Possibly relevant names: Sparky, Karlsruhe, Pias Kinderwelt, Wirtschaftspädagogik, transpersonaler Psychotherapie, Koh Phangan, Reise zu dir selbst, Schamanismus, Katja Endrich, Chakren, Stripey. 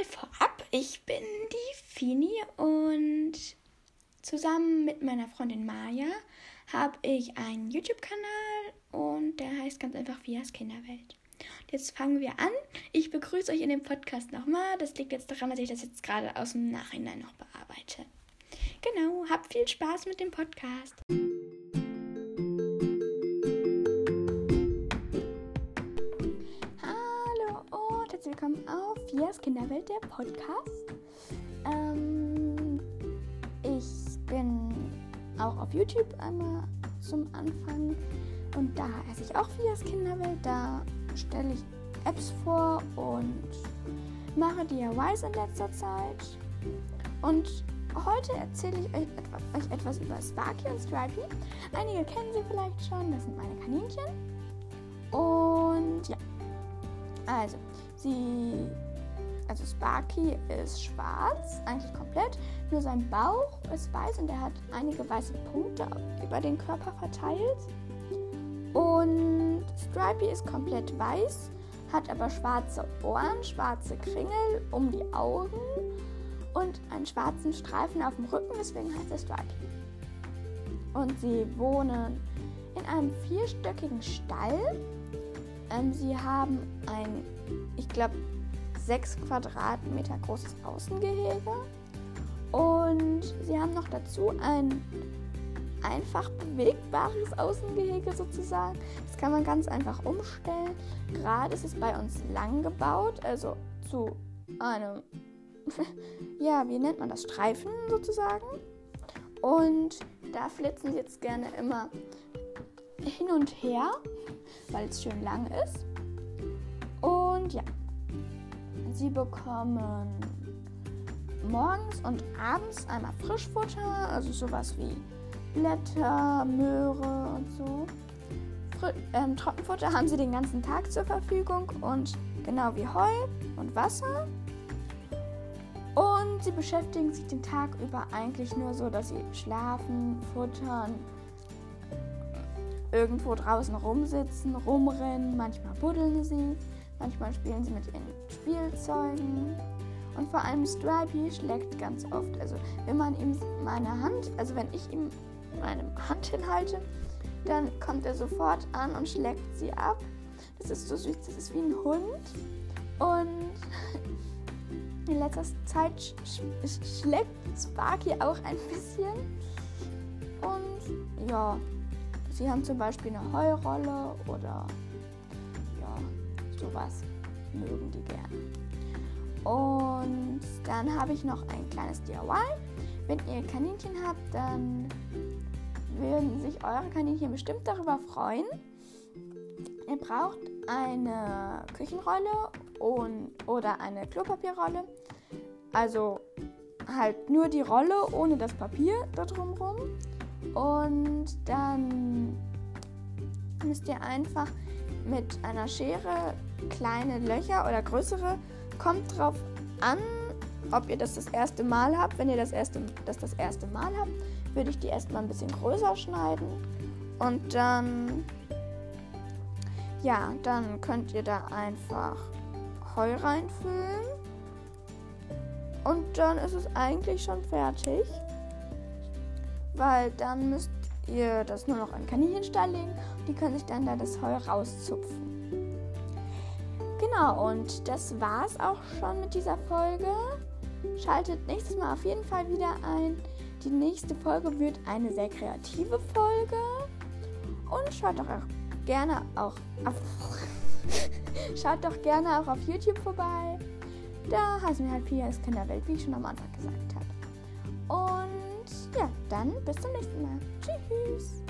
mal vorab, ich bin die Fini und zusammen mit meiner Freundin Maja habe ich einen YouTube-Kanal und der heißt ganz einfach Pias Kinderwelt. Und jetzt fangen wir an. Ich begrüße euch in dem Podcast nochmal. Das liegt jetzt daran, dass ich das jetzt gerade aus dem Nachhinein noch bearbeite. Genau, habt viel Spaß mit dem Podcast. Hallo und herzlich willkommen auf Pias Kinderwelt, der Podcast. Ich bin auch auf YouTube einmal zum Anfang und da heiße ich auch Pias Kinderwelt. Da stelle ich Apps vor und mache DIYs in letzter Zeit. Und heute erzähle ich euch etwas über Sparky und Stripey. Einige kennen sie vielleicht schon, das sind meine Kaninchen. Und ja, also Sparky ist schwarz, eigentlich komplett, nur sein Bauch ist weiß und er hat einige weiße Punkte über den Körper verteilt. Und Stripey ist komplett weiß, hat aber schwarze Ohren, schwarze Kringel um die Augen und einen schwarzen Streifen auf dem Rücken, deswegen heißt er Stripey. Und sie wohnen in einem 4-stöckigen Stall. Sie haben ein, ich glaube, 6 Quadratmeter großes Außengehege. Und sie haben noch dazu ein einfach bewegbares Außengehege sozusagen. Das kann man ganz einfach umstellen. Gerade ist es bei uns lang gebaut, also zu einem ja, wie nennt man das? Streifen sozusagen. Und da flitzen sie jetzt gerne immer hin und her, weil es schön lang ist. Und ja, sie bekommen morgens und abends einmal Frischfutter, also sowas wie Blätter, Möhre und so. Trockenfutter haben sie den ganzen Tag zur Verfügung und genau wie Heu und Wasser. Und sie beschäftigen sich den Tag über eigentlich nur so, dass sie schlafen, futtern, irgendwo draußen rumsitzen, rumrennen. Manchmal buddeln sie, manchmal spielen sie mit ihren Spielzeugen. Und vor allem Stripey schlägt ganz oft. Also wenn ich ihm meine Hand hinhalte, dann kommt er sofort an und schlägt sie ab. Das ist so süß, das ist wie ein Hund. Und in letzter Zeit schlägt Sparky auch ein bisschen. Und ja, sie haben zum Beispiel eine Heurolle oder ja, sowas mögen die gerne. Und dann habe ich noch ein kleines DIY. Wenn ihr Kaninchen habt, dann würden sich eure Kaninchen bestimmt darüber freuen. Ihr braucht eine Küchenrolle oder eine Klopapierrolle. Also halt nur die Rolle ohne das Papier da drumrum. Und dann müsst ihr einfach mit einer Schere kleine Löcher oder größere. Kommt drauf an, ob ihr das erste Mal habt. Wenn ihr das erste Mal habt, würde ich die erstmal ein bisschen größer schneiden. Und dann könnt ihr da einfach Heu reinfüllen. Und dann ist es eigentlich schon fertig. Weil dann müsst ihr das nur noch in den Kaninchenstall legen. Die können sich dann da das Heu rauszupfen. Genau, und das war's auch schon mit dieser Folge. Schaltet nächstes Mal auf jeden Fall wieder ein. Die nächste Folge wird eine sehr kreative Folge. Und schaut doch gerne auch auf YouTube vorbei. Da heißen wir halt Pias Kinderwelt, wie ich schon am Anfang gesagt habe. Und ja, dann bis zum nächsten Mal. Tschüss!